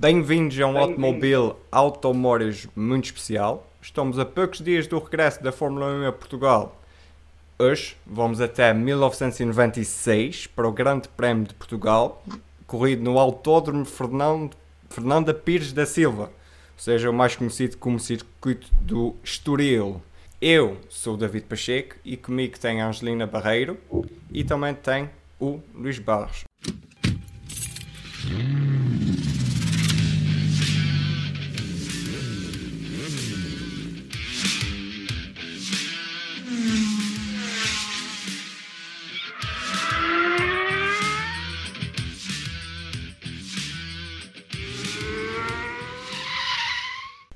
Bem-vindos a um automóvel automóveis muito especial. Estamos a poucos dias do regresso da Fórmula 1 a Portugal. Hoje vamos até 1996 para o Grande Prémio de Portugal, corrido no Autódromo Fernando Pires da Silva, ou seja, o mais conhecido como Circuito do Estoril. Eu sou o David Pacheco e comigo tem a Angelina Barreiro e também tem o Luís Barros.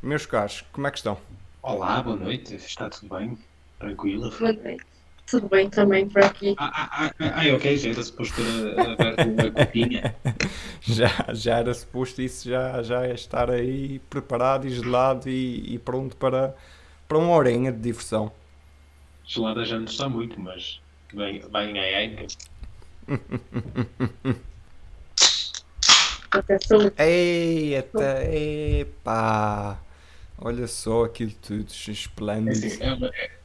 Meus caros, como é que estão? Olá, boa noite. Está tudo bem? Tranquila? Boa noite. Tudo bem também por aqui. Ok, já era suposto haver uma copinha. Já era suposto isso, já estar aí preparado e gelado e pronto para uma horinha de diversão. Gelada já não está muito, mas bem ainda. Epá! Olha só aquilo tudo, esplêndido. Assim,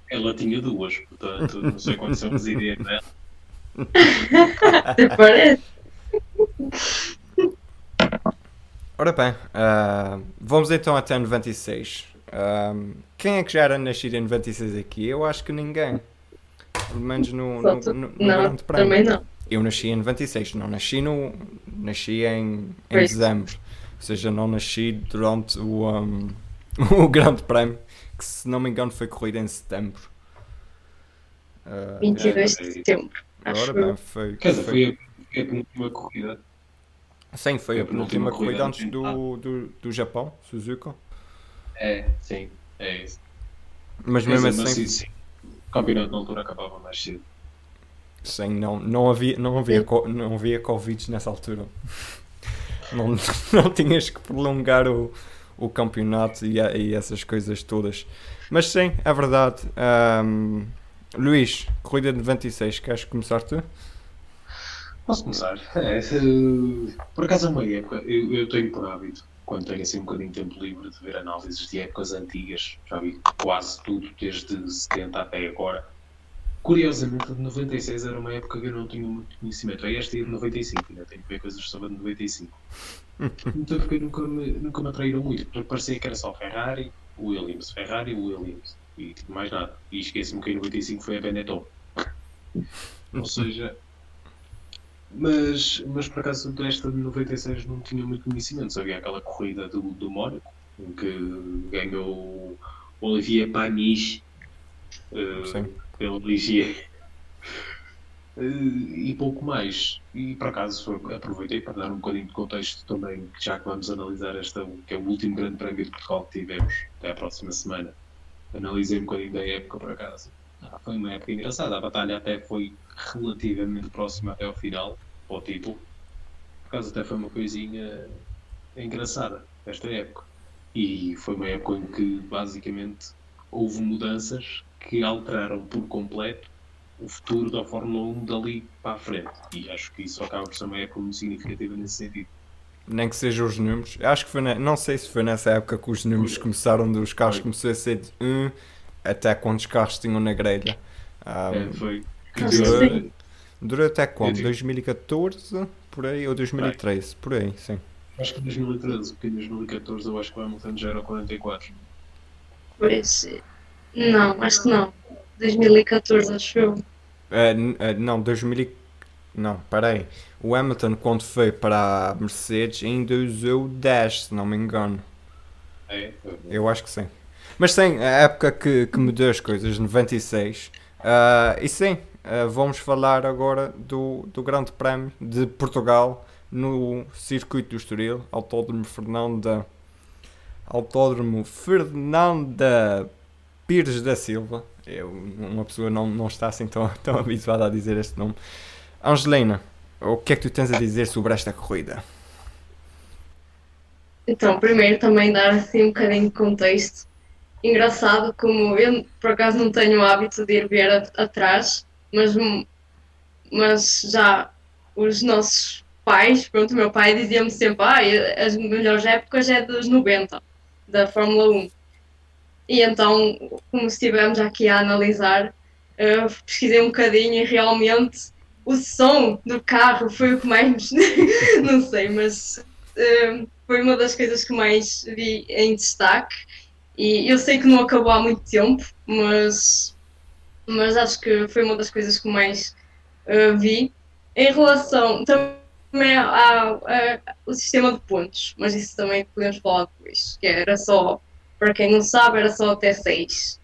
ela tinha duas, portanto, não sei quantas são as ideias, não é? Até parece. Ora bem, vamos então até 96. Quem é que já era nascido em 96 aqui? Eu acho que ninguém. Pelo menos no Grande Prémio. Também não. Eu nasci em 96, não nasci em dezembro. Ou seja, não nasci durante o Grande Prémio, que se não me engano foi corrido em setembro. 22 de setembro. Agora bem, foi a penúltima corrida. Sim, foi a penúltima corrida antes do Japão, Suzuka. É, sim, é isso. Mas mesmo assim, o campeonato na altura acabava mais cedo. Sim, não havia Covid nessa altura. Não tinhas que prolongar o campeonato e essas coisas todas. Mas sim, é verdade. Luís, corrida de 96, queres começar tu? Posso começar. Por acaso é uma época, eu tenho por hábito, quando tenho assim um bocadinho de tempo livre, de ver análises de épocas antigas. Já vi quase tudo, desde 70 até agora. Curiosamente, de 96 era uma época que eu não tinha muito conhecimento. É esta de 95, ainda tenho que ver coisas sobre 95. Então, porque nunca me atraíram muito, porque parecia que era só Ferrari, Williams e tipo, mais nada. E esqueci-me que em 95 foi a Benetton. Ou seja, mas por acaso desta de 96 não tinha muito conhecimento. Sabia aquela corrida do Mónaco, em que ganhou Olivier Panis. Pelo Ligier e pouco mais. E por acaso aproveitei para dar um bocadinho de contexto também, já que vamos analisar que é o último Grande Prémio de Portugal que tivemos até a próxima semana. Analisei um bocadinho da época, por acaso. Foi uma época engraçada, a batalha até foi relativamente próxima até ao final, ao título. Por acaso até foi uma coisinha engraçada esta época. E foi uma época em que basicamente houve mudanças que alteraram por completo o futuro da Fórmula 1 dali para a frente. E acho que isso acaba por ser uma época muito significativa nesse sentido. Nem que sejam os números. Acho que foi não sei se foi nessa época que os números começaram, dos carros começou a ser de 1 até quantos carros tinham na grelha. Foi. Durou até quando? 2014, por aí, ou 2013, por aí, sim. Acho que 2013, porque em 2014 eu acho que o Hamilton já era 44. Pois. Não, acho que não. 2014, acho eu. Não, peraí. O Hamilton, quando foi para a Mercedes, ainda usou 10, se não me engano. É? Eu acho que sim. Mas sim, a época que mudou as coisas, 96. E sim, vamos falar agora do Grande Prémio de Portugal no Circuito do Estoril, Autódromo Fernando Pires da Silva. Uma pessoa não está assim tão habituada a dizer este nome. Angelina, o que é que tu tens a dizer sobre esta corrida? Então, primeiro também dar assim um bocadinho de contexto. Engraçado, como eu por acaso não tenho o hábito de ir ver atrás, mas já os nossos pais, pronto, meu pai dizia-me sempre, as melhores épocas é dos 90, da Fórmula 1. E então, como estivemos aqui a analisar, pesquisei um bocadinho e realmente o som do carro foi o que mais, não sei, mas foi uma das coisas que mais vi em destaque. E eu sei que não acabou há muito tempo, mas acho que foi uma das coisas que mais vi. Em relação também ao sistema de pontos, mas isso também podemos falar depois, que era só, para quem não sabe, era só até 6,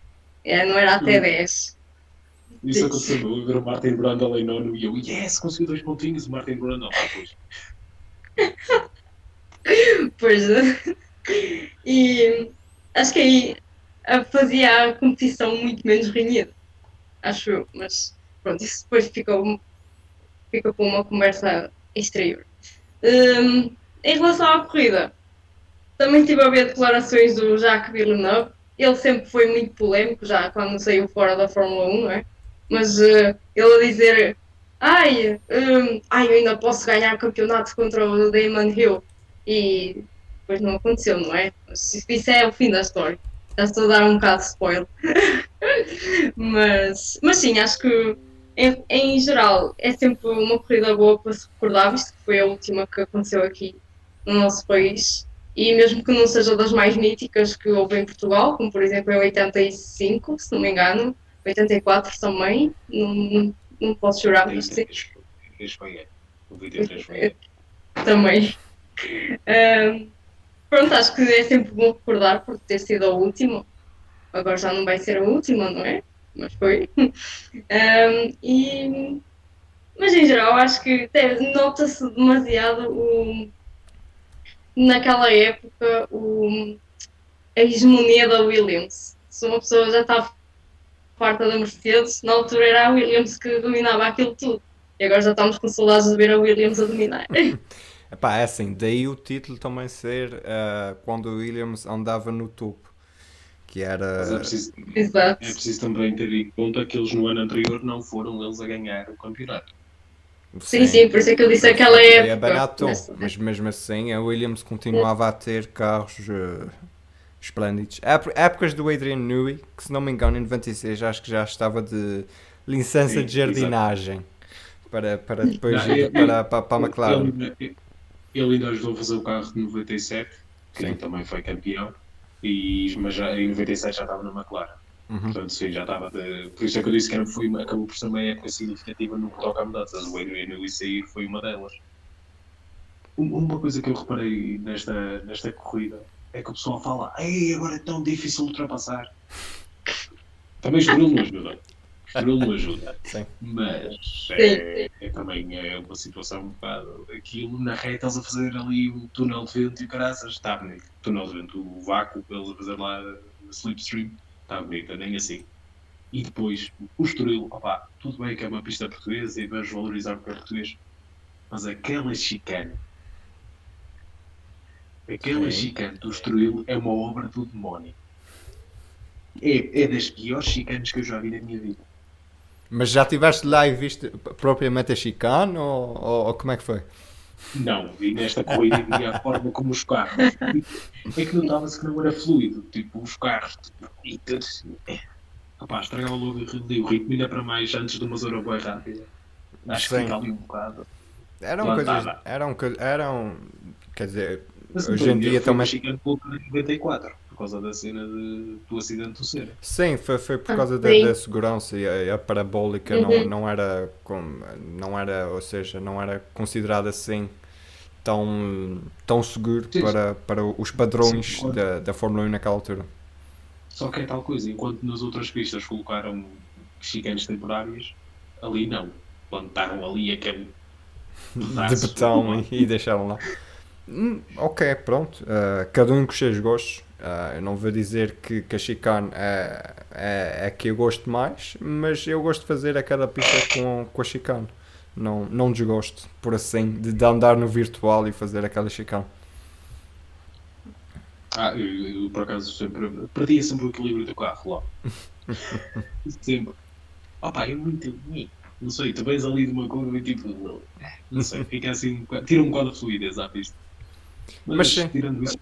não era até 10. Isso aconteceu, ver o Martin Brundle em nono e eu, yes, consegui 2 pontinhos, o Martin Brundle depois. Pois, e acho que aí fazia a competição muito menos renhida, acho eu, mas pronto, isso depois fica com uma conversa exterior. Em relação à corrida, também tive a ver declarações do Jacques Villeneuve. Ele sempre foi muito polémico, já quando saiu fora da Fórmula 1, não é? Mas ele a dizer, eu ainda posso ganhar campeonato contra o Damon Hill. E depois não aconteceu, não é? Mas isso é o fim da história. Já estou a dar um bocado de spoiler. mas sim, acho que em geral é sempre uma corrida boa para se recordar, visto que foi a última que aconteceu aqui no nosso país. E mesmo que não seja das mais míticas que houve em Portugal, como por exemplo em 85, se não me engano, 84 também, não posso jurar, mas sim. Também. Pronto, acho que é sempre bom recordar por ter sido a última. Agora já não vai ser a última, não é? Mas foi. Mas em geral acho que nota-se demasiado naquela época a hegemonia da Williams. Se uma pessoa já estava farta da Mercedes, na altura era a Williams que dominava aquilo tudo. E agora já estamos consolados de ver a Williams a dominar. Epá, é assim, daí o título também ser quando a Williams andava no topo. Que era... Mas é preciso também ter em conta que eles no ano anterior não foram eles a ganhar o campeonato. Sim, por isso é que eu disse aquela época. Mas mesmo assim a Williams continuava a ter carros esplêndidos. Épocas do Adrian Newey, que se não me engano em 96 acho que já estava de licença de jardinagem para depois ir para a McLaren. Ele ainda ajudou a fazer o carro de 97, que ele também foi campeão, mas já, em 96 já estava na McLaren. Portanto, sim, já estava. Por isso é que eu disse que acabou por ser uma época significativa no que toca a mudanças. O Adrian sair foi uma delas. Uma coisa que eu reparei nesta corrida é que o pessoal fala: agora é tão difícil ultrapassar. Também Estoril não ajuda. Estoril não ajuda. Sim. Mas também é uma situação um bocado. Aquilo na reta, eles a fazer ali o túnel de vento e o caraças. Está bonito. O túnel de vento, o vácuo, eles a fazer lá a slipstream. Está bonita, nem assim. E depois, o Estoril, tudo bem que é uma pista portuguesa e vamos valorizar o português, mas aquela chicane do Estoril é uma obra do demónio. É das piores chicanes que eu já vi na minha vida. Mas já estiveste lá e viste propriamente a chicane ou como é que foi? Não, vi nesta corrida e vi a forma como os carros. É que notava-se que não era fluido, tipo, os carros. Estragava logo o ritmo, ainda para mais antes de uma zona bem rápida. Acho que fica ali um bocado. Eram coisas. Quer dizer, mas, hoje em dia também. Chegando pelo 94, por causa da cena do acidente do Cera. Sim, foi por causa da segurança e a parabólica não era, ou seja, não era considerada assim tão seguro para os padrões da Fórmula 1 naquela altura. Só que é tal coisa, enquanto nas outras pistas colocaram chicanes temporárias, ali não. Plantaram ali aquele pedaço de betão e deixaram lá. Ok, pronto. Cada um com os seus gostos. Eu não vou dizer que a chicane é que eu gosto mais, mas eu gosto de fazer a cada pista com a chicane. Não desgosto, por assim, de andar no virtual e fazer aquela chicane. Eu por acaso sempre perdia sempre o equilíbrio do carro lá. Sempre. Eu não entendi. não sei, tu vens ali de uma curva e tipo, não sei, fica assim, tira um bocado de fluidez à pista. Mas tirando isso,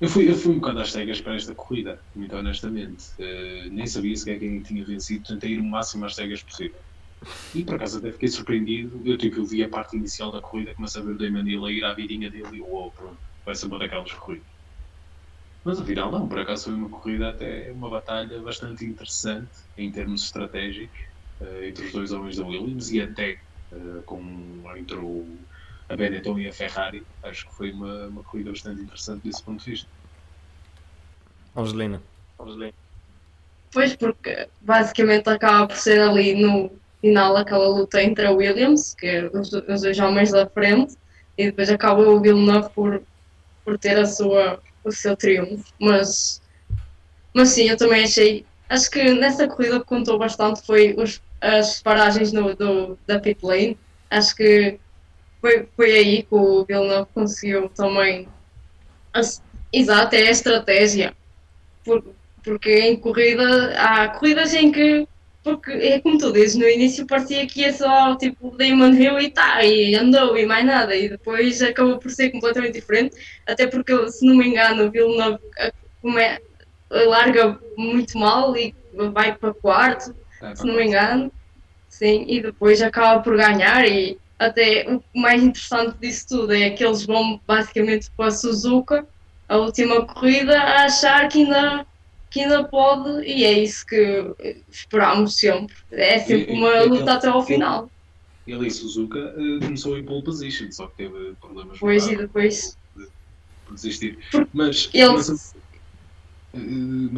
eu fui um bocado às cegas para esta corrida, muito honestamente. Nem sabia sequer quem tinha vencido, tentei ir o máximo às cegas possível. E por acaso até fiquei surpreendido, eu vi a parte inicial da corrida, comecei a ver o Damon Hill a ir à vidinha dele e uou, pronto, vai ser uma daquelas corridas. Mas afinal não, por acaso foi uma corrida, até uma batalha bastante interessante em termos estratégicos entre os dois homens da Williams e até entre a Benetton e a Ferrari. Acho que foi uma corrida bastante interessante desse ponto de vista. Angelina. Pois, porque basicamente acaba por ser ali no final aquela luta entre a Williams, que é os dois homens da frente, e depois acaba o Villeneuve por ter o seu triunfo, mas sim, eu também achei, acho que nessa corrida o que contou bastante foi as paragens da pit lane. Acho que foi aí que o Villeneuve conseguiu também, exato, é a estratégia, porque em corrida, há corridas em que, porque é como tu dizes, no início parecia que ia só tipo Damon Hill e andou e mais nada, e depois acabou por ser completamente diferente, até porque, se não me engano, o Villeneuve larga muito mal e vai para quarto, se não me engano, sim, e depois acaba por ganhar. E até o mais interessante disso tudo é que eles vão basicamente para a Suzuka, a última corrida, a achar que ainda pode, e é isso que esperámos sempre. É sempre uma luta até ao final. Ele e Suzuka começou em pole position, só que teve problemas por desistir. Mas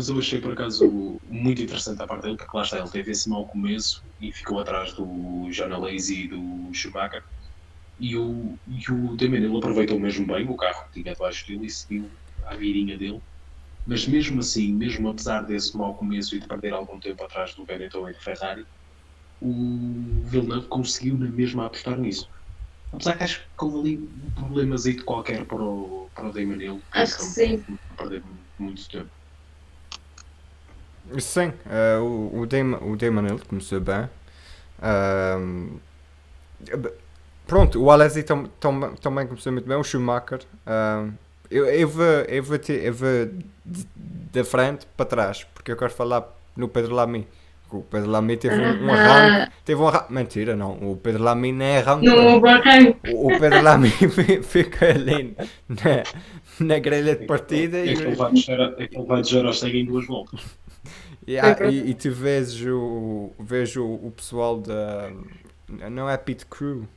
eu achei por acaso muito interessante a parte dele, porque lá está, ele teve esse mau começo e ficou atrás do Jean Alesi e do Schumacher. E o Damon Hill aproveitou mesmo bem o carro que tinha debaixo dele e seguiu a virinha dele. Mas mesmo assim, mesmo apesar desse mau começo e de perder algum tempo atrás do Benetton e do Ferrari, o Villeneuve conseguiu na mesma apostar nisso. Apesar que acho que houve ali um problemazito qualquer para o Damon Hill. Acho que sim. Perder muito tempo. Sim, o Damon Hill começou bem. Pronto, o Alesi também começou muito bem, o Schumacher... Eu vou da frente para trás, porque eu quero falar no Pedro Lamy. O Pedro Lamy teve um arranque. Mentira, não. O Pedro Lamy nem arranque. O Pedro Lamy fica ali na grelha de partida. É que ele vai descer ao cego em duas voltas. E tu vejo o pessoal da... Não é pit crew,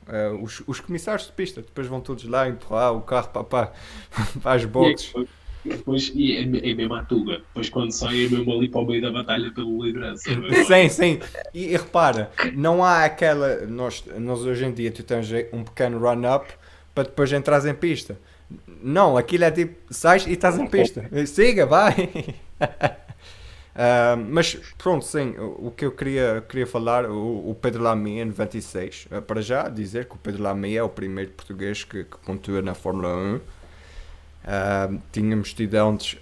os comissários de pista depois vão todos lá empurrar o carro para as boxes. E é mesmo a tuga, depois quando sai é mesmo ali para o meio da batalha pelo liderança. Sim. E repara, não há aquela... Nós hoje em dia tu tens um pequeno run-up para depois entrares em pista. Não, aquilo é tipo, sais e estás em pista. Siga, vai! Mas pronto, sim, o que eu queria falar, o Pedro Lamy em 96, para já dizer que o Pedro Lamy é o primeiro português que pontua na Fórmula 1. Tínhamos tido antes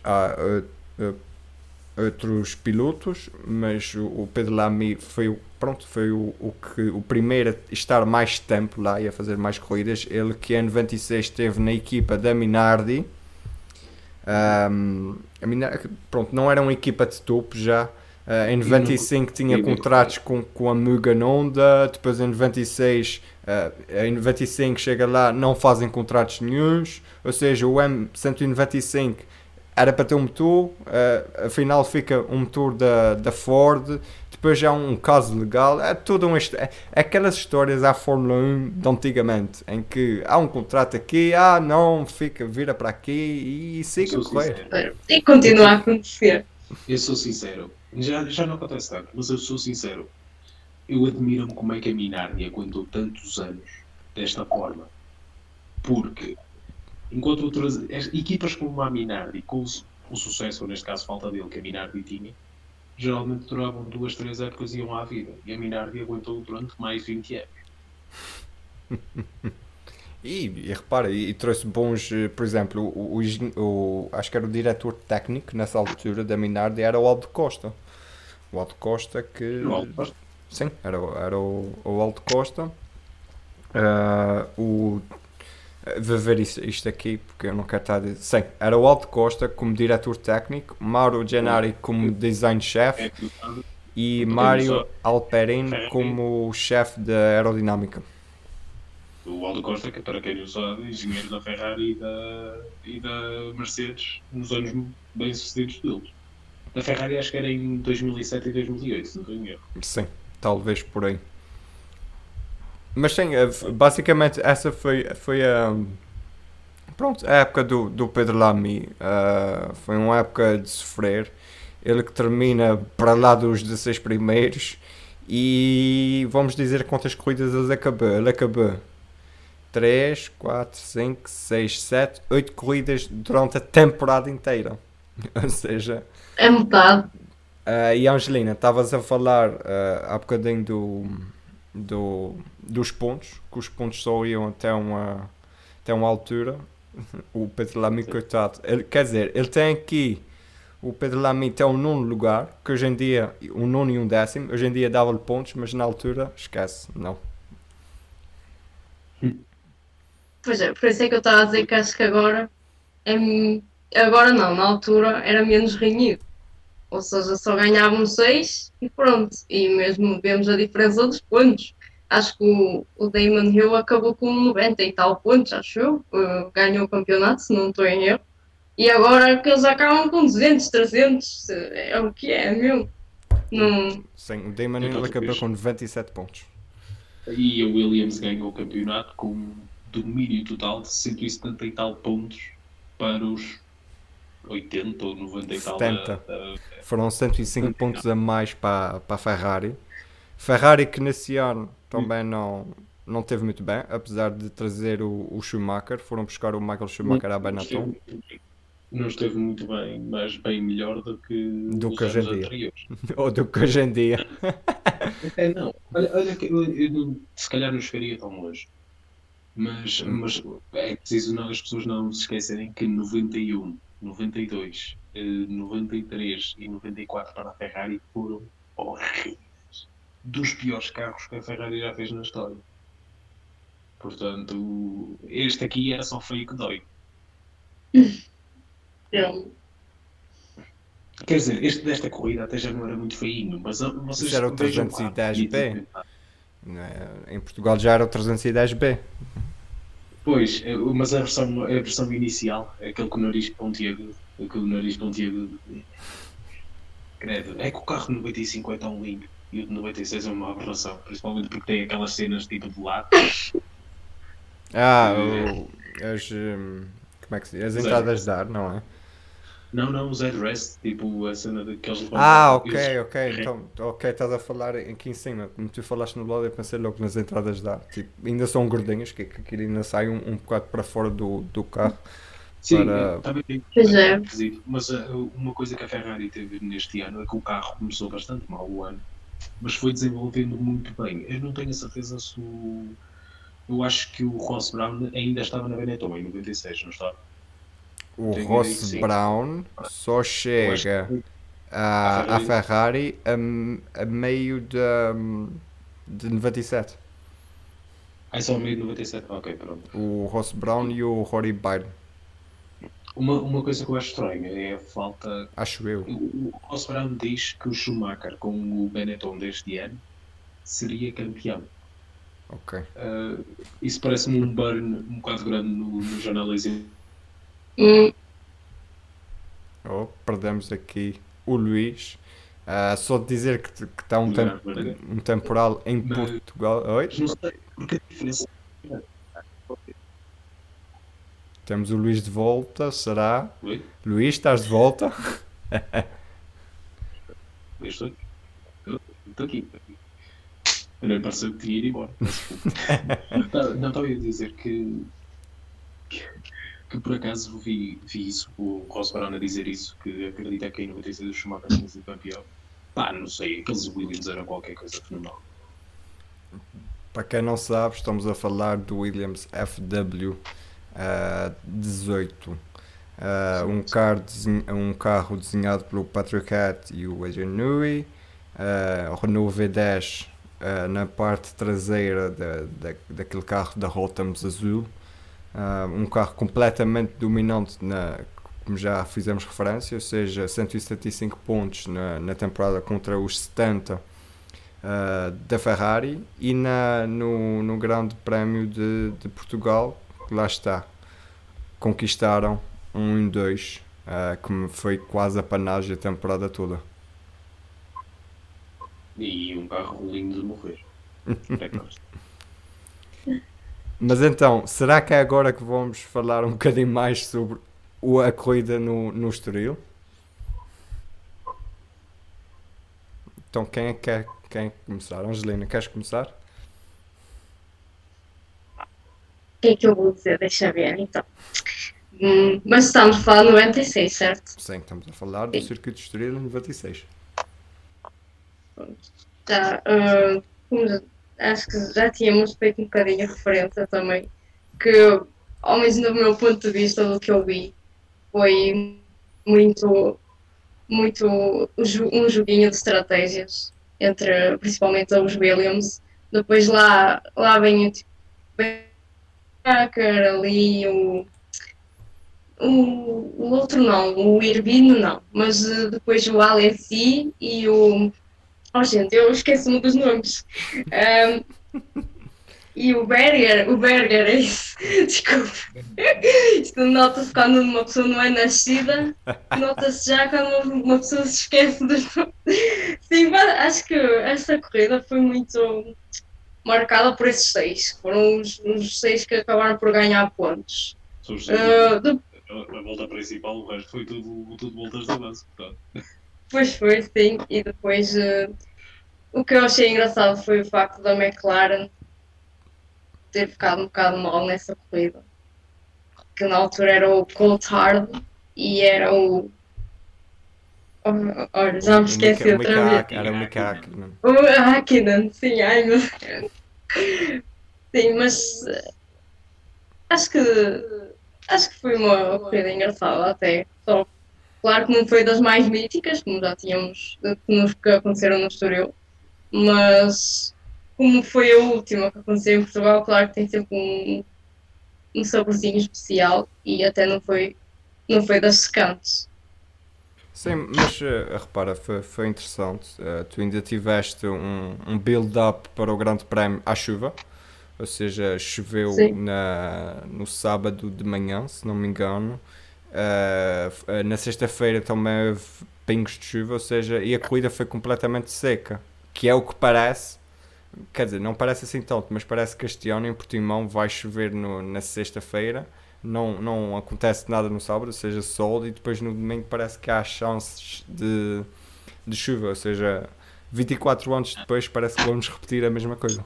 outros pilotos, mas o Pedro Lamy foi o primeiro a estar mais tempo lá e a fazer mais corridas. Ele que em 96 esteve na equipa da Minardi. Pronto, não era uma equipa de topo já. Em 95 tinha contratos com a Mugen Honda. Depois em 96, em 95 chega lá, não fazem contratos nenhuns. Ou seja, o M195 era para ter um motor, afinal fica um motor da Ford. Depois há um caso legal. É toda aquelas histórias à Fórmula 1 de antigamente, em que há um contrato aqui, vira para aqui e siga o correr. E continua a acontecer. Eu sou sincero, já não acontece tanto, mas eu sou sincero. Eu admiro-me como é que a Minardi aguentou tantos anos desta forma. Porque enquanto outras equipas como a Minardi, com o sucesso, ou neste caso falta dele, que a Minardi tinha, geralmente duravam 2-3 épocas e iam à vida. E a Minardi aguentou durante mais 20 anos. e repara, e trouxe bons, por exemplo, acho que era o diretor técnico nessa altura da Minardi, era o Aldo Costa. O Aldo Costa que... Sim, era o Aldo Costa. Vou ver isto aqui porque eu não quero estar a dizer. Sim, era o Aldo Costa como diretor técnico, Mauro Gennari como design chef e Mário Alperin como chefe da aerodinâmica. O Aldo Costa, que para quem não sabe, engenheiro da Ferrari e da Mercedes nos anos bem-sucedidos deles. Da Ferrari acho que era em 2007 e 2008, se não tenho erro. Sim, talvez por aí. Mas sim, basicamente essa foi a... Pronto, a época do Pedro Lamy. Foi uma época de sofrer. Ele que termina para lá dos 16 primeiros. E vamos dizer quantas corridas ele acabou. 3, 4, 5, 6, 7, 8 corridas durante a temporada inteira. Ou seja... É metade. E Angelina, estavas a falar há bocadinho dos pontos, que os pontos só iam até uma altura. O Pedro Lamy, coitado, quer dizer, ele tem aqui, o Pedro Lamy tem um nono lugar, que hoje em dia, um nono e um décimo, hoje em dia dava-lhe pontos, mas na altura, esquece, não. Pois é, por isso é que eu estava a dizer que acho que agora não, na altura era menos renhido. Ou seja, só ganhavam 6 e pronto. E mesmo vemos a diferença dos pontos. Acho que o Damon Hill acabou com 90 e tal pontos, acho eu. Ganhou o campeonato, se não estou em erro. E agora que eles acabam com 200, 300, é o que é, meu. Não... Sim, o Damon Hill acabou com 97 pontos. E a Williams ganhou o campeonato com um domínio total de 170 e tal pontos para os... 80 ou 90 e tal. 70. Foram 105 pontos a mais para a Ferrari. Ferrari que nesse ano também não teve muito bem, apesar de trazer o Schumacher. Foram buscar o Michael Schumacher à Benetton. Não esteve muito bem, mas bem melhor do que hoje em dia. Ou do que hoje em dia. É, não. Olha que eu se calhar não chegaria tão longe. Mas é preciso as pessoas não se esquecerem que 91, 92, 93 e 94 para a Ferrari foram horríveis. Dos piores carros que a Ferrari já fez na história. Portanto, este aqui era só feio que dói. Quer dizer, este desta corrida até já não era muito feinho, mas vocês já eram 310B. Em Portugal já era o 310B. Pois, mas a versão inicial, aquele com o nariz pontiagudo, credo, é que o carro de 95 é tão lindo e o de 96 é uma aberração, principalmente porque tem aquelas cenas tipo de lado. Como é que se diz? As entradas de ar, não é? Não, os headrests, tipo a cena de que eles levam. Ok, então, estás a falar aqui em cima, como tu falaste no blog, eu pensei logo nas entradas de ar, tipo, ainda são gordinhas, que ainda saem um bocado para fora do carro. Sim, também é esquisito, mas uma coisa que a Ferrari teve neste ano é que o carro começou bastante mal o ano, mas foi desenvolvendo muito bem. Eu não tenho a certeza se eu acho que o Ross Brown ainda estava na Benetton em 96, não estava? O Ross Brown só chega à Ferrari a meio de 97. É só meio de 97, ok, pronto. O Ross Brown e o Rory Byrne. Uma coisa que eu acho estranha é a falta... Acho eu. O Ross Brown diz que o Schumacher com o Benetton deste ano seria campeão. Ok. Isso parece-me um burn um bocado grande no jornalismo. Oh, perdemos aqui o Luís. Só de dizer que está um temporal em Portugal. Oi? Não sei porque a diferença. Temos o Luís de volta, será? Oi? Luís, estás de volta? Eu estou aqui. Eu não pareceu que tinha ido embora. Não, estava a dizer que por acaso vi isso, o Ross Brown a dizer isso, que acredita que em 96 o Schumacher tinha sido campeão. Pá, não sei, aqueles Williams eram qualquer coisa fenomenal. Para quem não sabe, estamos a falar do Williams FW18. Um carro desenhado pelo Patrick Head e o Adrian Newey. Renault V10 na parte traseira daquele carro da Rotams azul, um carro completamente dominante, como já fizemos referência, ou seja, 175 pontos na temporada contra os 70 da Ferrari, e no Grande Prémio de Portugal, lá está, conquistaram um em dois, que foi quase a panagem a temporada toda. E um carro lindo de morrer. Mas então, será que é agora que vamos falar um bocadinho mais sobre a corrida no Estoril? Então quem é que quer começar? Angelina, queres começar? O que é que eu vou dizer? Deixa ver, então. Mas estamos a falar de 96, certo? Sim, estamos a falar do Circuito do Estoril em 96. Tá, acho que já tínhamos feito um bocadinho a referência também, que ao menos do meu ponto de vista, do que eu vi, foi muito um joguinho de estratégias entre principalmente os Williams. Depois lá vem o Schumacher, ali o outro não, o Irvine não, mas depois o Alesi e o... Oh, gente, eu esqueço-me dos nomes. E o Berger, é isso. Desculpa. Isto nota-se quando uma pessoa não é nascida, nota-se já quando uma pessoa se esquece dos nomes. Sim, acho que esta corrida foi muito marcada por esses seis. Foram os seis que acabaram por ganhar pontos. A volta principal, o resto foi tudo voltas de avanço, portanto. Pois foi, sim, e depois o que eu achei engraçado foi o facto da McLaren ter ficado um bocado mal nessa corrida, que na altura era o Coulthard e era o... Olha, já me esqueci outra vez. Era o Hakkinen. O Hakkinen, sim, ai meu Deus. Sim, mas acho que foi uma corrida engraçada até, só. Claro que não foi das mais míticas, como já tínhamos, que aconteceram no Estoril, mas como foi a última que aconteceu em Portugal, claro que tem sempre um saborzinho especial, e até não foi das secantes. Sim, mas repara, foi interessante. Tu ainda tiveste um build-up para o Grande Prémio à chuva, ou seja, choveu no sábado de manhã, se não me engano. Na sexta-feira também houve pingos de chuva, ou seja, e a corrida foi completamente seca, que é o que parece, quer dizer, não parece assim tanto, mas parece que este ano em Portimão vai chover na sexta-feira, não acontece nada no sábado, ou seja, sol, e depois no domingo parece que há chances de chuva, ou seja, 24 anos depois parece que vamos repetir a mesma coisa.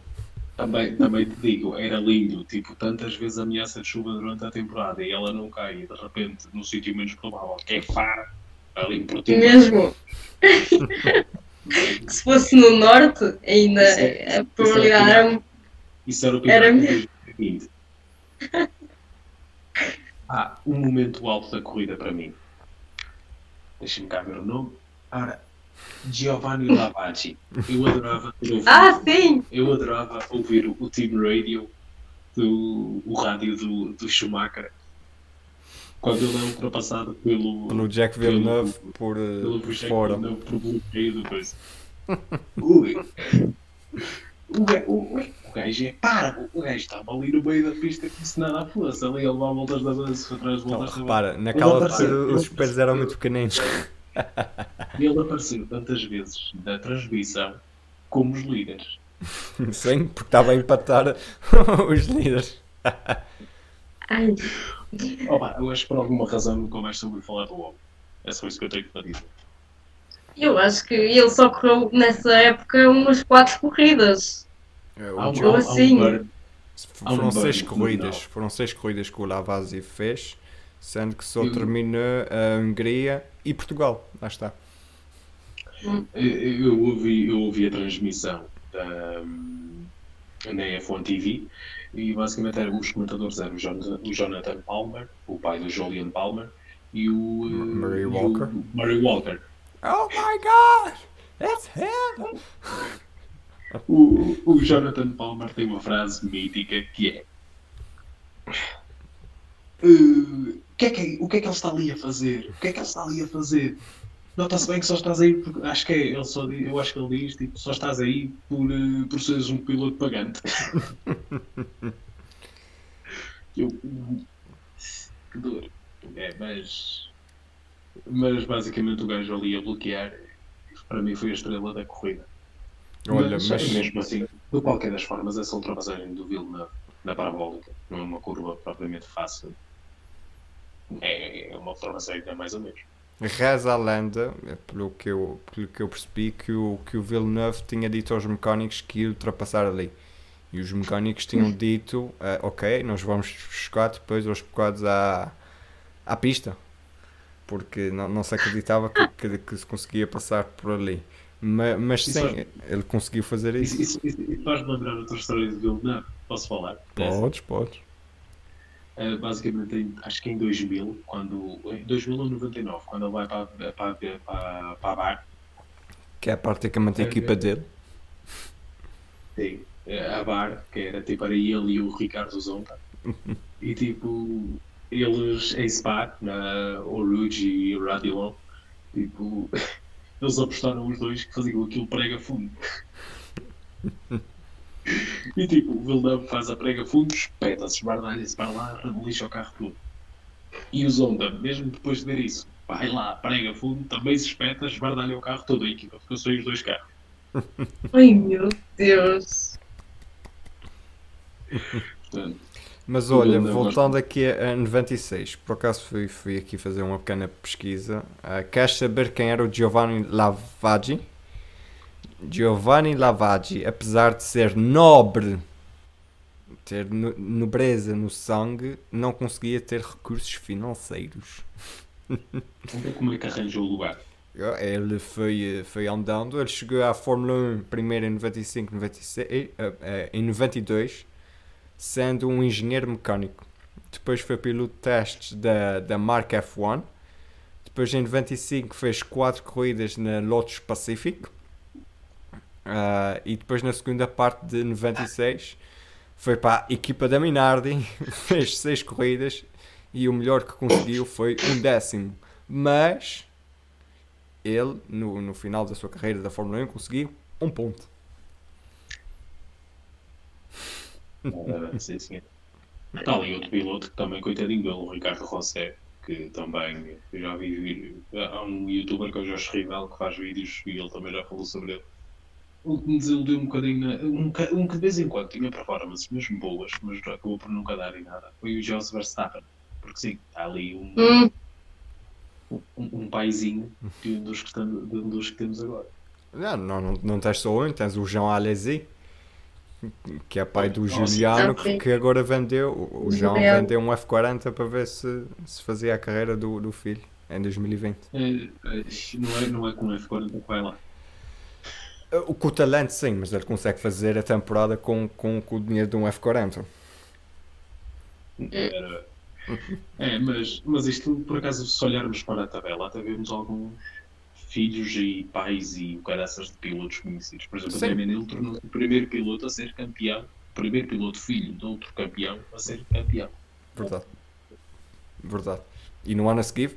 Também te digo, era lindo, tipo, tantas vezes ameaça de chuva durante a temporada e ela não cai, e de repente, num sítio menos provável, que é Faro, ali em Portugal. Mesmo? Se fosse no norte, ainda a probabilidade era Há um momento alto da corrida para mim. Deixa-me cá ver o nome. Giovanni Lavaggi. Eu adorava ouvir, sim. Eu adorava ouvir o team radio, o rádio do Schumacher, quando ele é ultrapassado pelo Jacques Villeneuve por fora. O gajo é parvo, o gajo estava ali no meio da pista que se nada fosse, ali ele levava voltas de avanço, atrás de voltas de avanço. Repara, naquela altura os pés eram muito pequeninos. Ele apareceu tantas vezes na transmissão como os líderes. Sim, porque estava a empatar os líderes. Eu acho que por alguma razão nunca mais soube falar do homem. É só isso que eu tenho para dizer. Eu acho que ele só correu nessa época umas 4 corridas. Foram 6 corridas que o Lavazzi fez, sendo que só terminou a Hungria e Portugal. Lá está. Eu ouvi a transmissão na F1 TV e basicamente eram os comentadores, eram o Jonathan Palmer, o pai do Julian Palmer, e o Murray Walker. Oh my God! It's him! O Jonathan Palmer tem uma frase mítica que é o que é que ele está ali a fazer? O que é que ele está ali a fazer? Nota-se bem que só estás aí porque acho que é, eu acho que ele diz tipo, só estás aí por seres um piloto pagante. Que dor. É, mas basicamente o gajo ali a bloquear para mim foi a estrela da corrida. Olha, mas mesmo assim, de qualquer das formas, essa ultrapassagem do Villeneuve na parabólica não é uma curva propriamente fácil. É uma ultrapassagem é mais ou menos. Reza a lenda, pelo que eu percebi, que o Villeneuve tinha dito aos mecânicos que ia ultrapassar ali. E os mecânicos tinham dito, ok, nós vamos buscar depois aos bocados à pista. Porque não se acreditava que se conseguia passar por ali. Mas sim, ele conseguiu fazer isso. Isso faz-me lembrar outra história de Villeneuve. Posso falar? Podes. Basicamente, acho que em 2000, em 2099, quando ele vai para a Bar. Que é praticamente a equipa dele. Sim, a Bar, que era tipo para ele e o Ricardo Zonta. E tipo, eles em Spa, o Ruggi e o Radion, tipo... Eles apostaram os dois que faziam aquilo prega fundo. E tipo, o Villeneuve faz a prega fundo, espeta-se, esbardalha-se para lá, relixa o carro todo. E o Zonda, mesmo depois de ver isso, vai lá, prega fundo, também se espeta, esbardalha o carro todo. A equipa ficou sem os dois carros. Ai meu Deus! Portanto, mas olha, voltando aqui a 96, por acaso fui aqui fazer uma pequena pesquisa. Queres saber quem era o Giovanni Lavaggi? Giovanni Lavaggi, apesar de ser nobre, ter nobreza no sangue, não conseguia ter recursos financeiros. Como é que arranjou o lugar? Ele foi andando, ele chegou à Fórmula 1 primeiro em 95, 96, em 92, sendo um engenheiro mecânico. Depois foi piloto de testes da marca F1. Depois em 95 fez 4 corridas na Lotus Pacific, e depois na segunda parte de 96 foi para a equipa da Minardi, fez 6 corridas e o melhor que conseguiu foi 10º. Mas ele no final da sua carreira da Fórmula 1 conseguiu 1 ponto. Sim, sim. Está ali outro piloto que também, coitadinho dele, o Ricardo Rossé, que também já vi. Há um youtuber que é o Jorge Rival que faz vídeos e ele também já falou sobre ele. O que me desiludiu um bocadinho, um que de vez em quando tinha performances mesmo boas, mas acabou por nunca dar em nada, foi o Jos Verstappen, porque sim, está ali um paizinho de um dos que temos agora. Não tens só um, tens o Jean Alesi, que é pai do Juliano, que agora vendeu, o João vendeu um F40 para ver se fazia a carreira do filho em 2020. Não é com um F40 que vai lá. Com o talento sim, mas ele consegue fazer a temporada com o dinheiro de um F40. Mas isto, por acaso, se olharmos para a tabela, até vemos alguns filhos e pais e caraças de pilotos conhecidos. Por exemplo, Damon Hill tornou-se o primeiro piloto a ser campeão, primeiro piloto filho de outro campeão a ser campeão. Verdade. E no ano a seguir,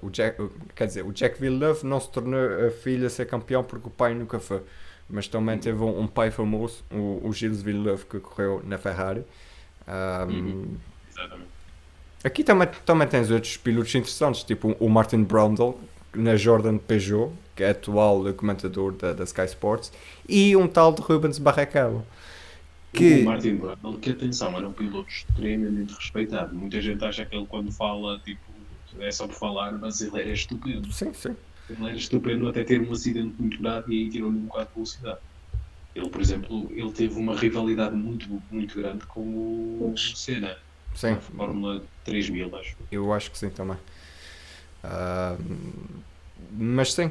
o Jacques Villeneuve não se tornou filho a ser campeão porque o pai nunca foi. Mas também teve um pai famoso, o Gilles Villeneuve, que correu na Ferrari. Exatamente. Aqui também tens outros pilotos interessantes, tipo o Martin Brundle, na Jordan Peugeot, que é atual comentador da Sky Sports, e um tal de Rubens Barrichello. O Martin Brundle, que atenção, era um piloto extremamente respeitado. Muita gente acha que ele quando fala, tipo, é só por falar, mas ele era estupendo. Sim. Ele era estupendo até ter um acidente muito grave e aí tirou-lhe um bocado de velocidade. Ele, por exemplo, teve uma rivalidade muito, muito grande com o Senna. Sim. A Fórmula 3000, acho. Eu acho que sim também. Mas sim,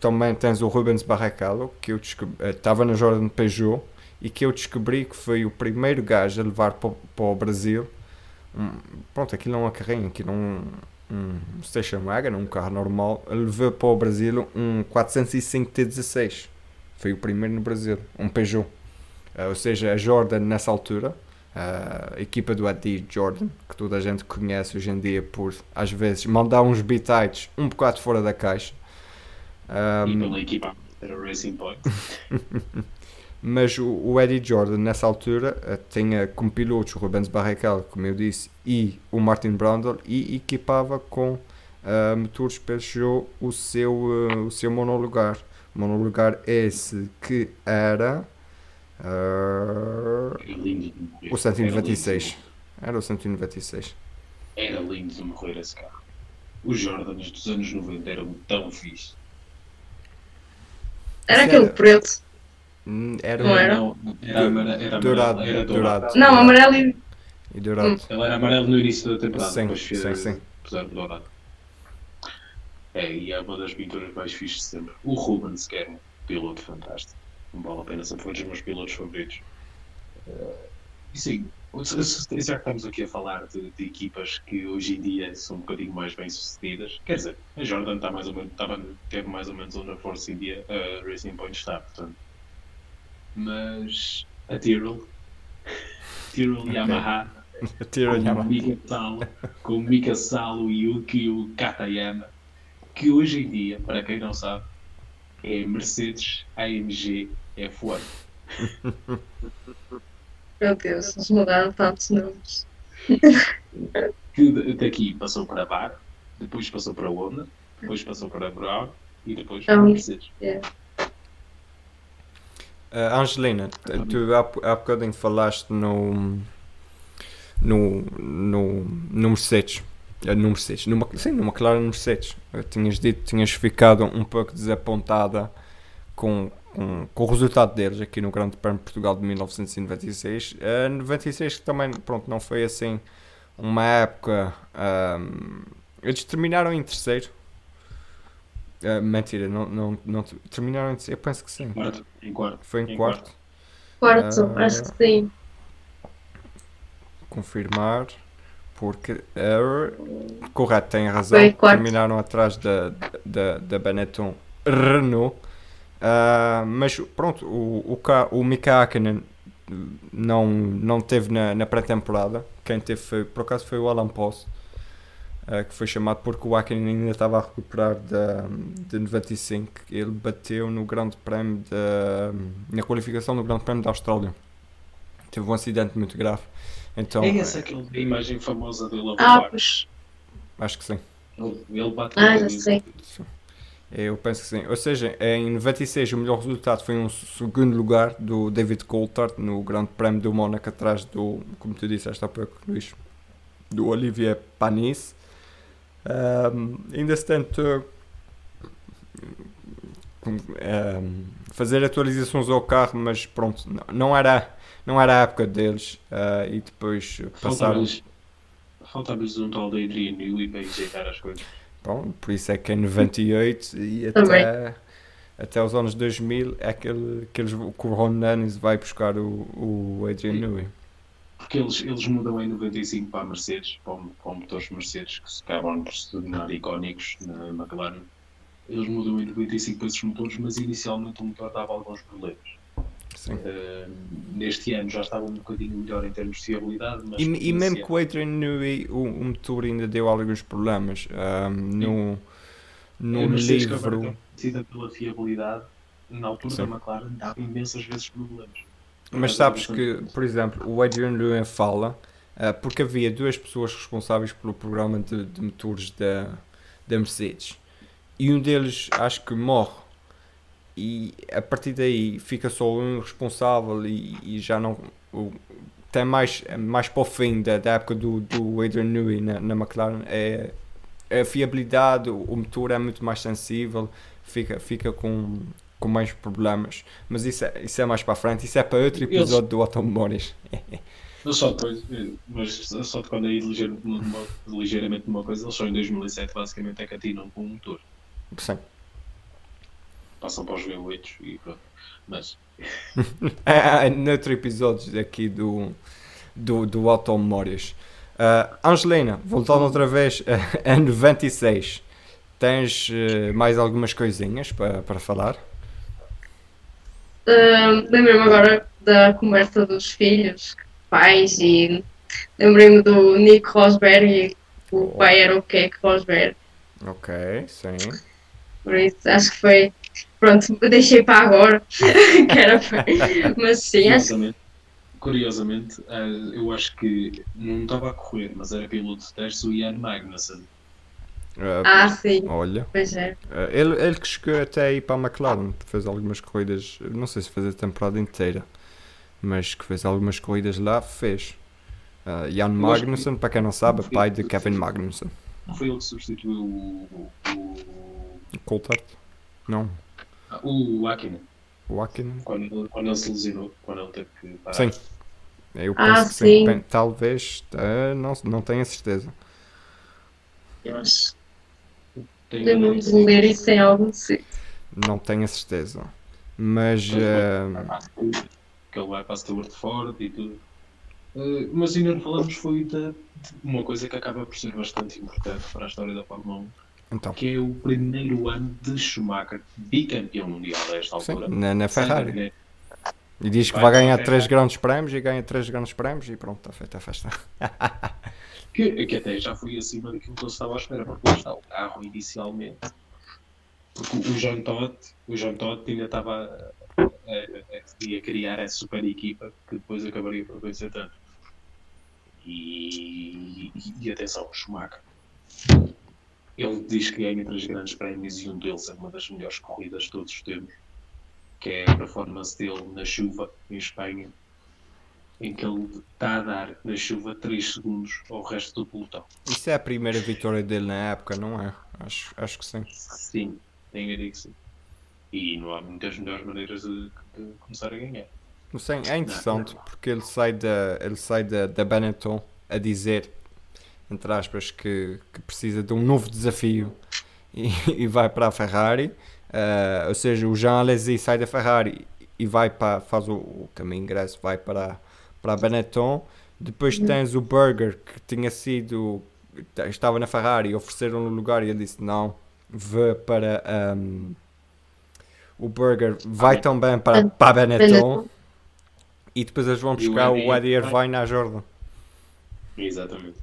também tens o Rubens Barrichello, que eu estava na Jordan Peugeot e que eu descobri que foi o primeiro gajo a levar para o Brasil aquilo é uma carrinha, aquilo é um station wagon, um carro normal. Ele levou para o Brasil um 405 T16 Foi o primeiro no Brasil, um Peugeot. Ou seja, a Jordan nessa altura, a equipa do Eddie Jordan, que toda a gente conhece hoje em dia por, às vezes, mandar uns bitites um bocado fora da caixa. E pela equipa, era o Racing Point. Mas o Eddie Jordan, nessa altura, tinha como pilotos o Rubens Barrichello, como eu disse, e o Martin Brundle, e equipava com motores Peugeot o seu monolugar. O monolugar esse que era... o 196. Era o 196. Era lindo de morrer esse carro. Os Jordans dos anos 90 eram tão fixe. Era aquele preto. Era dourado. Não, amarelo e dourado. Ele era amarelo no início da temporada. Sim. Apesar de dourado. E é uma das pinturas mais fixes de sempre. O Rubens, que era um piloto fantástico. Não vale a pena, sempre foi um dos meus pilotos favoritos. E sim, já que estamos aqui a falar de equipas que hoje em dia são um bocadinho mais bem sucedidas, quer dizer, a Jordan está mais ou menos, teve mais ou menos onde a Force India a Racing Point está, portanto. Mas a Tyrrell Yamaha, com o Mika Salo e o Yukio Katayama, que hoje em dia, para quem não sabe, é Mercedes AMG F1. Meu Deus, eles mudaram tantos nomes. Daqui passou para a Bar, depois passou para a Honda, depois passou para a Brown e depois para a Mercedes. Yeah. Angelina, tu há bocadinho falaste no Mercedes. No McLaren Mercedes. Tinhas ficado um pouco desapontada com o resultado deles aqui no Grande Prémio de Portugal de 1996. 96 também, pronto, não foi assim uma época. Eles terminaram em terceiro. Mentira, não terminaram em terceiro, eu penso que sim. Em quarto. Foi em quarto. Quarto, acho que sim. Confirmar. Porque, correto, tem razão, terminaram atrás da Benetton Renault, mas pronto, o Mika Häkkinen não teve na pré-temporada. Quem teve, por acaso, foi o Alan Prost, que foi chamado porque o Häkkinen ainda estava a recuperar de 95, ele bateu no Grande Prémio, na qualificação do Grande Prémio da Austrália, teve um acidente muito grave. Então, é essa aquela imagem famosa do Lavabar? Acho que sim. Ele bate já sei. Eu penso que sim. Ou seja, em 96 o melhor resultado foi um segundo lugar do David Coulthard no Grande Prémio do Mónaco, atrás do, como tu disseste há pouco, Luís, do Olivier Panis. Ainda se tentou fazer atualizações ao carro, mas pronto, não era a época deles, e depois passaram... Faltava-lhes um tal de Adrian Newey para enjeitar as coisas. Bom, por isso é que em 98 e até os anos 2000 é que o Ron Dennis vai buscar o Adrian Newey. Porque eles mudam em 95 para a Mercedes, para motores Mercedes que se acabam por se tornar icónicos na McLaren. Eles mudam em 95 para esses motores, mas inicialmente o motor dava alguns problemas. Sim. Neste ano já estava um bocadinho melhor em termos de fiabilidade, mas e mesmo que o Adrian Newey, o motor ainda deu alguns problemas. No livro conhecida pela fiabilidade, na altura, sim, da McLaren dava imensas vezes problemas, mas sabes que, por exemplo, o Adrian Newey fala porque havia duas pessoas responsáveis pelo programa de motores da Mercedes e um deles acho que morre. E a partir daí fica só um responsável e já não. Até mais para o fim da época do Adrian Newey na McLaren, é a fiabilidade, o motor é muito mais sensível, fica com mais problemas. Mas isso é mais para a frente, isso é para outro episódio do Automóveis. Só de quando aí ligeiramente numa coisa, eles só em 2007 basicamente é que atinam com o motor. Sim. Passam para os V8 e pronto. Mas... Noutro episódio aqui do Automórias. Angelina, voltando outra vez a 96, tens mais algumas coisinhas para falar? Lembrei-me agora da conversa dos filhos, pais, e lembrei-me do Nico Rosberg, o pai era o Keke Rosberg. Ok, sim. Por isso, acho que foi, pronto, deixei para agora, que era, mas sim, acho... Curiosamente, eu acho que não estava a correr, mas era piloto de testes, o Ian Magnussen. Sim. Olha. Pois é. Ele que chegou até aí para a McLaren, fez algumas corridas, não sei se fez a temporada inteira, mas que fez algumas corridas lá, fez. Ian Magnussen, que, para quem não sabe, é pai de Kevin Magnussen. Não foi ele que substituiu o Coulthard? Não. O Häkkinen. O Häkkinen. Quando ele se lesionou, quando ele teve que parar. Sim. Eu penso que sim. Bem, talvez, não tenho a certeza. Mas podemos ler isso em algum sítio. Não tenho a certeza. Mas que ele vai para a Stewart Ford e tudo. Mas ainda não falamos foi de uma coisa que acaba por ser bastante importante para a história da Fórmula 1. Então. Que é o primeiro ano de Schumacher, bicampeão mundial a esta altura. Sim, na Ferrari. E diz que vai ganhar 3 grandes prémios e ganha 3 grandes prémios e pronto, está feita a festa. Que até já foi acima daquilo que eu estava à espera, porque lá está o carro inicialmente. Porque o Jean Todt ainda estava a criar essa super equipa que depois acabaria por vencer tanto. E atenção, o Schumacher. Ele diz que ganha 3 grandes prémios e um deles é uma das melhores corridas de todos os tempos, que é a performance dele na chuva em Espanha, em que ele está a dar na chuva 3 segundos ao resto do pelotão. Isso é a primeira vitória dele na época, não é? Acho que sim. Sim, tenho a dizer que sim. E não há muitas melhores maneiras de começar a ganhar. Sim, é interessante porque ele sai da Benetton a dizer, entre aspas, que precisa de um novo desafio e vai para a Ferrari. Ou seja, o Jean Alesi sai da Ferrari e vai para, faz o caminho ingresso, vai para a Benetton. Depois tens o Berger, que estava na Ferrari e ofereceram-lhe o lugar e ele disse não, vê para o Berger, vai também para a Benetton, e depois eles vão buscar o Eddie Irvine à Jordan. Exatamente.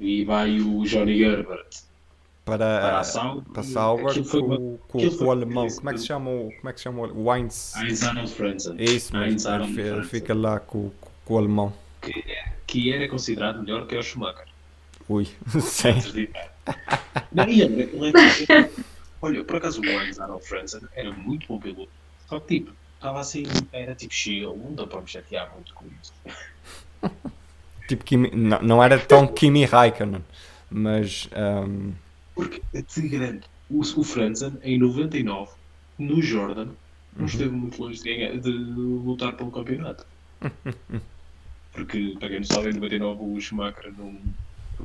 E vai o Johnny Herbert para a Sauber com o alemão, como é que se chama o Heinz-Harald Frentzen. É isso mesmo, ele fica lá com o alemão. Que era considerado melhor que o Schumacher. Ui, sim. Olha, por acaso o Heinz-Harald Frentzen era muito bom piloto, só que tipo, estava assim, era tipo cheio, não dá para me chatear muito com isso. Tipo, não era tão Kimi Raikkonen, mas... Porque, te garanto, o Frentzen, em 99, no Jordan, não esteve muito longe de lutar pelo campeonato. Porque, para quem não sabe, em 99 o Schumacher não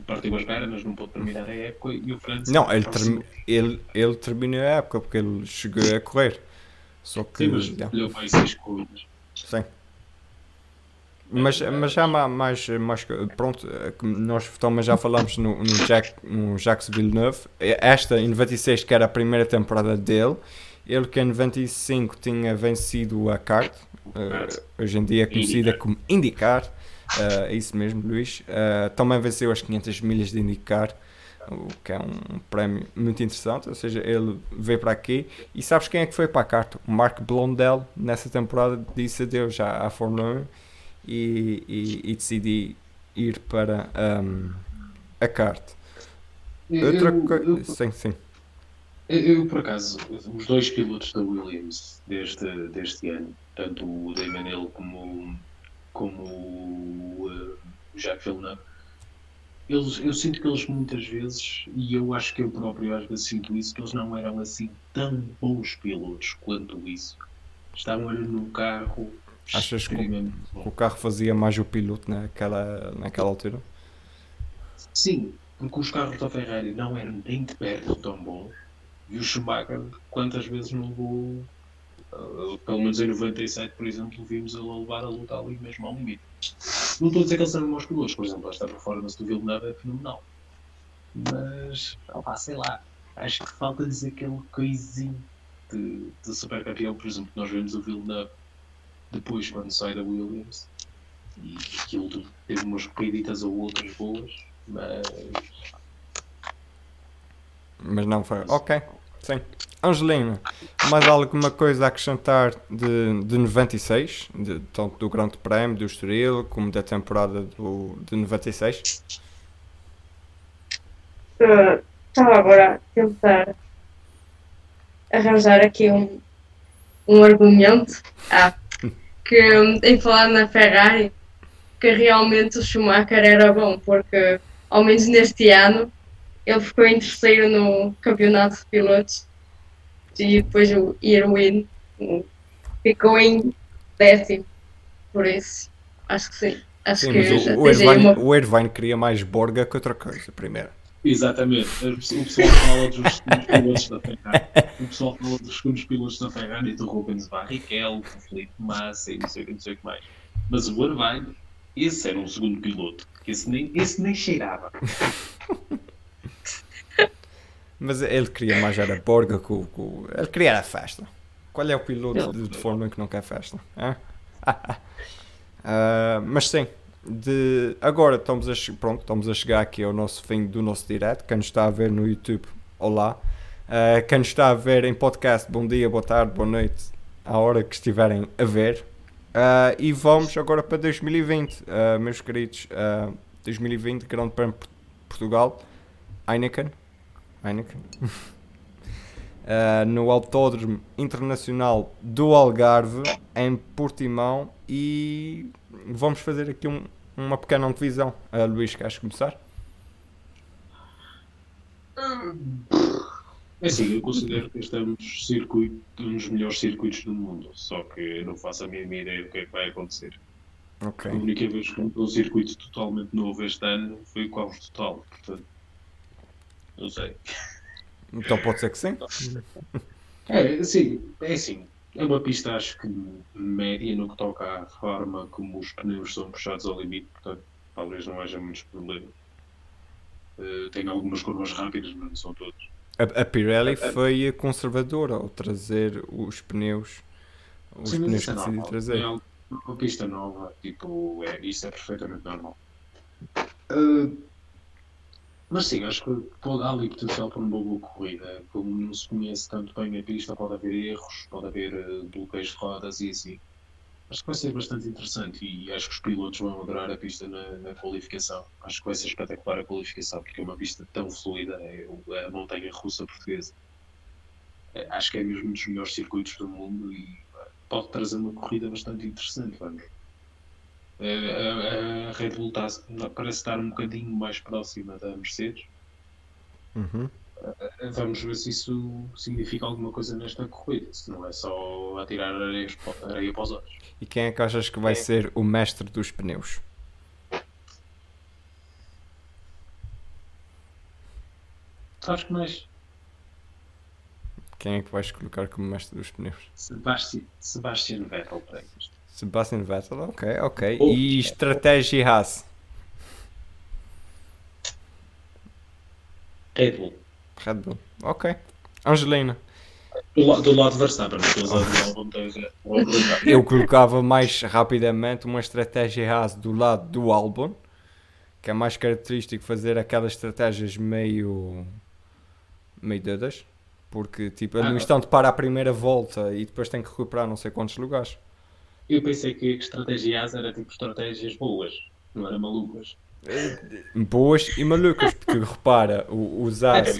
partiu as pernas, não pôde terminar a época, e o Frentzen... Não, ele terminou a época, porque ele chegou a correr. Só que... Sim, mas olhou mais 6 corridas. Sim. Mas já mais pronto, nós também já falámos no Jacques Villeneuve, esta em 96 que era a primeira temporada dele, ele que em 95 tinha vencido a kart, hoje em dia é conhecida como IndyCar, é isso mesmo, Luís, também venceu as 500 milhas de IndyCar, o que é um prémio muito interessante, ou seja, ele veio para aqui. E sabes quem é que foi para a kart? O Marc Blondel, nessa temporada, disse adeus à Fórmula 1 e decidi ir para a kart. Eu por acaso, os 2 pilotos da Williams deste ano, tanto o Damon Hill como o Jacques Villeneuve, eu sinto que eles muitas vezes, e eu acho que eu próprio às vezes sinto isso, que eles não eram assim tão bons pilotos quanto isso. Estavam ali no carro. Achas que o carro fazia mais o piloto naquela altura? Sim, porque os carros da Ferrari não eram nem de perto tão bons. E o Schumacher, quantas vezes não levou... pelo menos em 97, por exemplo, vimos ele a levar a luta ali mesmo ao limite. Não estou a dizer que eles são maus pilotos, por exemplo, esta performance do Villeneuve é fenomenal. Mas, sei lá, acho que falta-lhes aquele coisinho de super campeão, por exemplo, que nós vemos o Villeneuve depois quando sai da Williams, e aquilo teve umas corriditas ou outras boas, mas não foi. Ok, sim. Angelina, mais alguma coisa a acrescentar de 96, tanto do Grande Prémio do Estoril como da temporada de 96? Estava agora a tentar arranjar aqui um argumento que, em falar na Ferrari, que realmente o Schumacher era bom, porque ao menos neste ano ele ficou em terceiro no campeonato de pilotos, e depois o Irvine ficou em décimo, por isso acho que sim. Acho sim, que o Irvine queria mais borga que outra coisa, primeiro. Exatamente, o pessoal fala dos segundos pilotos da Ferrari, o pessoal fala dos segundos pilotos da Ferrari, do Rubens Barrichello, do Felipe Massa e não sei o que mais. Mas o Irvine, esse era um segundo piloto, esse nem cheirava. Mas ele queria mais era borga, ele queria era festa. Qual é o piloto de Fórmula 1 que não quer festa? Mas sim. Agora estamos a chegar aqui ao nosso fim do nosso direto. Quem nos está a ver no YouTube, olá. Quem nos está a ver em podcast, bom dia, boa tarde, boa noite, à hora que estiverem a ver. E vamos agora para 2020, meus queridos. 2020, Grande Prémio de Portugal, Heineken. No Autódromo Internacional do Algarve, em Portimão, e vamos fazer aqui uma pequena divisão. Luís, queres começar? É assim, eu considero que este é um dos melhores circuitos do mundo, só que eu não faço a mínima ideia do que é que vai acontecer. Okay. A única vez que montou um circuito totalmente novo este ano foi com o Aldo Costa, portanto, não sei. Então pode ser que sim? É assim. É uma pista, acho que média no que toca à forma como os pneus são puxados ao limite, portanto, talvez não haja muitos problemas. Tem algumas curvas rápidas, mas não são todas. A Pirelli foi a conservadora ao trazer os pneus, que decidiu trazer. É uma pista nova, isso é perfeitamente normal. Mas sim, acho que há ali potencial para uma boa corrida. Como não se conhece tanto bem a pista, pode haver erros, pode haver bloqueios de rodas e assim. Acho que vai ser bastante interessante e acho que os pilotos vão adorar a pista na qualificação. Acho que vai ser espetacular a qualificação, porque é uma pista tão fluida, é a montanha russa portuguesa. Acho que é mesmo um dos melhores circuitos do mundo e pode trazer uma corrida bastante interessante, vamos. A Red Bull parece estar um bocadinho mais próxima da Mercedes. Uhum. Vamos ver se isso significa alguma coisa nesta corrida, se não é só atirar areia para os olhos. E quem é que achas que vai ser o mestre dos pneus? Sabes que mais? Quem é que vais colocar como mestre dos pneus? Sebastian Vettel, para isto. Sebastian Vettel, ok. E estratégia Haas? Red Bull, ok. Angelina? Do lado de Verstappen, eu colocava mais rapidamente uma estratégia Haas do lado do Albon, que é mais característico fazer aquelas estratégias meio doidas, porque no instante para a primeira volta e depois tem que recuperar não sei quantos lugares. Eu pensei que estratégias eram estratégias boas, não eram malucas. Boas e malucas, porque repara, os AS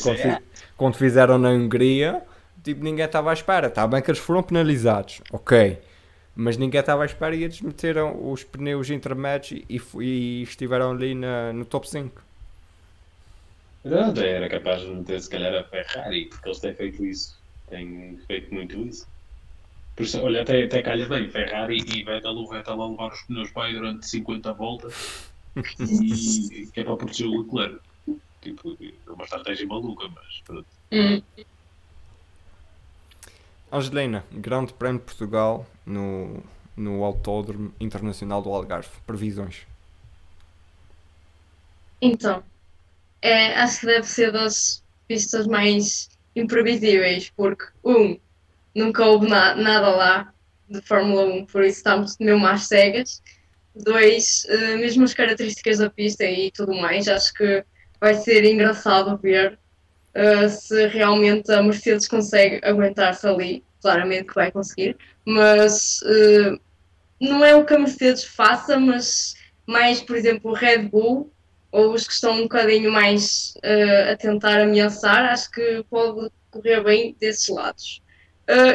quando fizeram na Hungria, ninguém estava à espera. Está bem que eles foram penalizados, ok, mas ninguém estava à espera e eles meteram os pneus intermédios e estiveram ali no top 5. Não, era capaz de meter se calhar a Ferrari, porque eles têm feito muito isso. Por isso, olha, até calha bem, Ferrari e Vettel a levar os pneus para aí durante 50 voltas e que é para proteger o Leclerc. É uma estratégia maluca, mas pronto. Angelina, Grande Prémio de Portugal no Autódromo Internacional do Algarve. Previsões? Então, acho que deve ser das pistas mais imprevisíveis, porque nunca houve nada lá de Fórmula 1, por isso estamos mesmo às cegas. Dois, mesmo as características da pista e tudo mais, acho que vai ser engraçado ver se realmente a Mercedes consegue aguentar-se ali, claramente que vai conseguir, mas não é o que a Mercedes faça, mas mais, por exemplo, o Red Bull, ou os que estão um bocadinho mais a tentar ameaçar, acho que pode correr bem desses lados.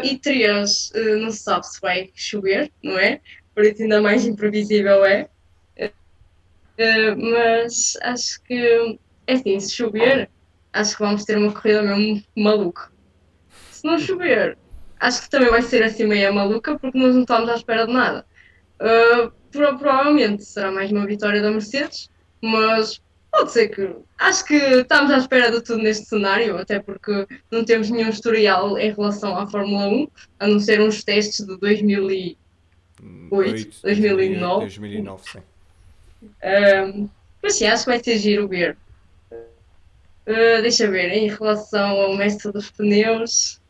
E três, não se sabe se vai chover, não é? Por isso ainda mais imprevisível é. Mas acho que, é assim, se chover, acho que vamos ter uma corrida mesmo maluca. Se não chover, acho que também vai ser assim meio maluca, porque nós não estamos à espera de nada. Provavelmente será mais uma vitória da Mercedes, mas pode ser que... Acho que estamos à espera de tudo neste cenário, até porque não temos nenhum historial em relação à Fórmula 1, a não ser uns testes de 2009, sim. Mas sim, acho que vai ser giro ver. Deixa ver, em relação ao mestre dos pneus,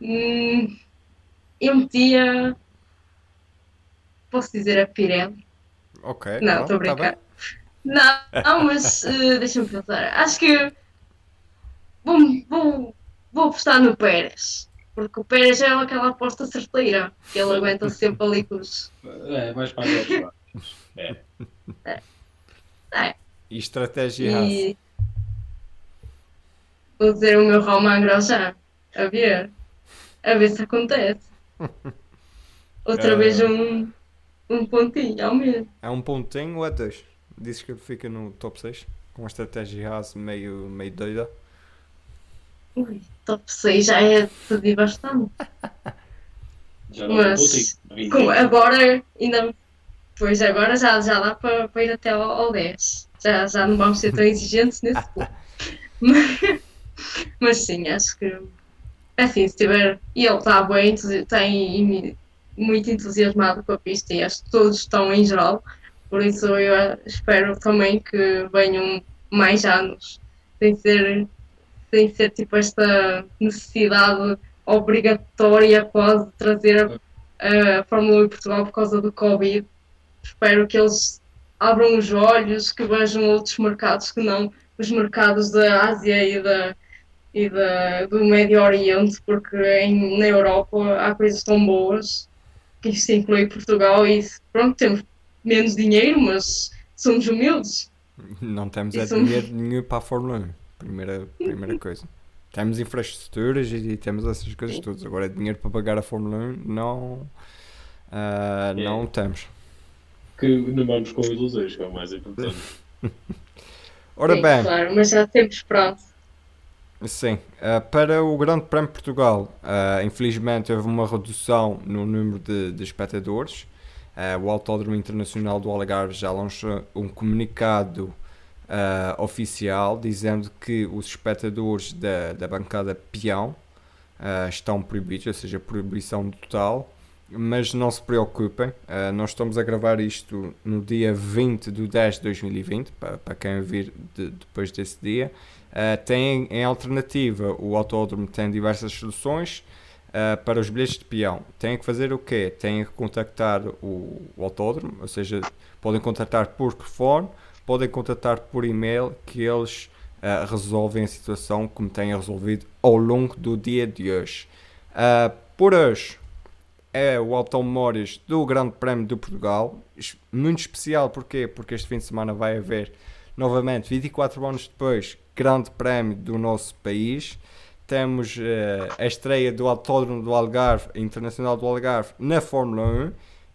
eu metia... Posso dizer a Pirelli? Ok. Não, estou a brincar. Tá, não, mas deixa-me pensar. Acho que vou apostar no Pérez. Porque o Pérez é aquela aposta certeira, que ele aguenta sempre ali com os... É, mais para os E estratégia e... Vou dizer o meu Romain Grosjean, a ver se acontece. Outra vez um pontinho, ao menos. É um pontinho ou é dois? Dizes que fica no top 6, com uma estratégia Haas meio doida. Ui, top 6 já é pedir bastante. Já não. Mas agora ainda, pois agora já dá para ir até ao 10. Já não vamos ser tão exigentes nesse ponto. Mas sim, acho que assim, se tiver, e ele está bem, muito entusiasmado com a pista, e acho que todos estão em geral, por isso eu espero também que venham mais anos sem ser tipo esta necessidade obrigatória quase de trazer a Fórmula 1 em Portugal por causa do Covid. Espero que eles abram os olhos, que vejam outros mercados que não os mercados da Ásia e do Médio Oriente, porque na Europa há coisas tão boas, que isso inclui Portugal, e pronto, temos menos dinheiro, mas somos humildes. Não temos dinheiro nenhum para a Fórmula 1. Primeira coisa. Temos infraestruturas e temos essas coisas todas. Agora, dinheiro para pagar a Fórmula 1 não temos. Que não vamos com ilusões, que é o mais importante. Ora bem. Sim, claro, mas já temos pronto. Sim. Para o Grande Prémio de Portugal, infelizmente houve uma redução no número de espectadores. O Autódromo Internacional do Algarve já lançou um comunicado oficial, dizendo que os espectadores da bancada peão estão proibidos, ou seja, proibição total, mas não se preocupem, nós estamos a gravar isto no dia 20/10/2020, para quem vir depois desse dia. Tem em alternativa, o autódromo tem diversas soluções para os bilhetes de peão. Têm que fazer o quê? Têm que contactar o autódromo, ou seja, podem contactar por telefone, podem contactar por e-mail, que eles resolvem a situação como têm resolvido ao longo do dia de hoje. Por hoje é o Automóveis do Grande Prémio de Portugal, muito especial. Porquê? Porque este fim de semana vai haver novamente, 24 anos depois, Grande Prémio do nosso país. Temos a estreia do Autódromo do Algarve, Internacional do Algarve, na Fórmula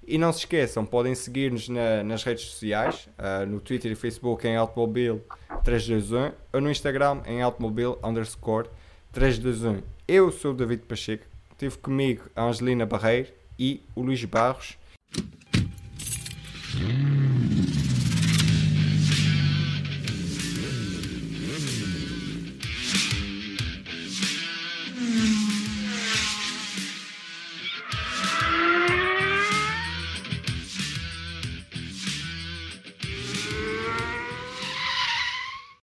1. E não se esqueçam, podem seguir-nos nas redes sociais, no Twitter e Facebook em Automobil321, ou no Instagram em Automobil_321. Eu sou o David Pacheco, tive comigo a Angelina Barreiro e o Luís Barros.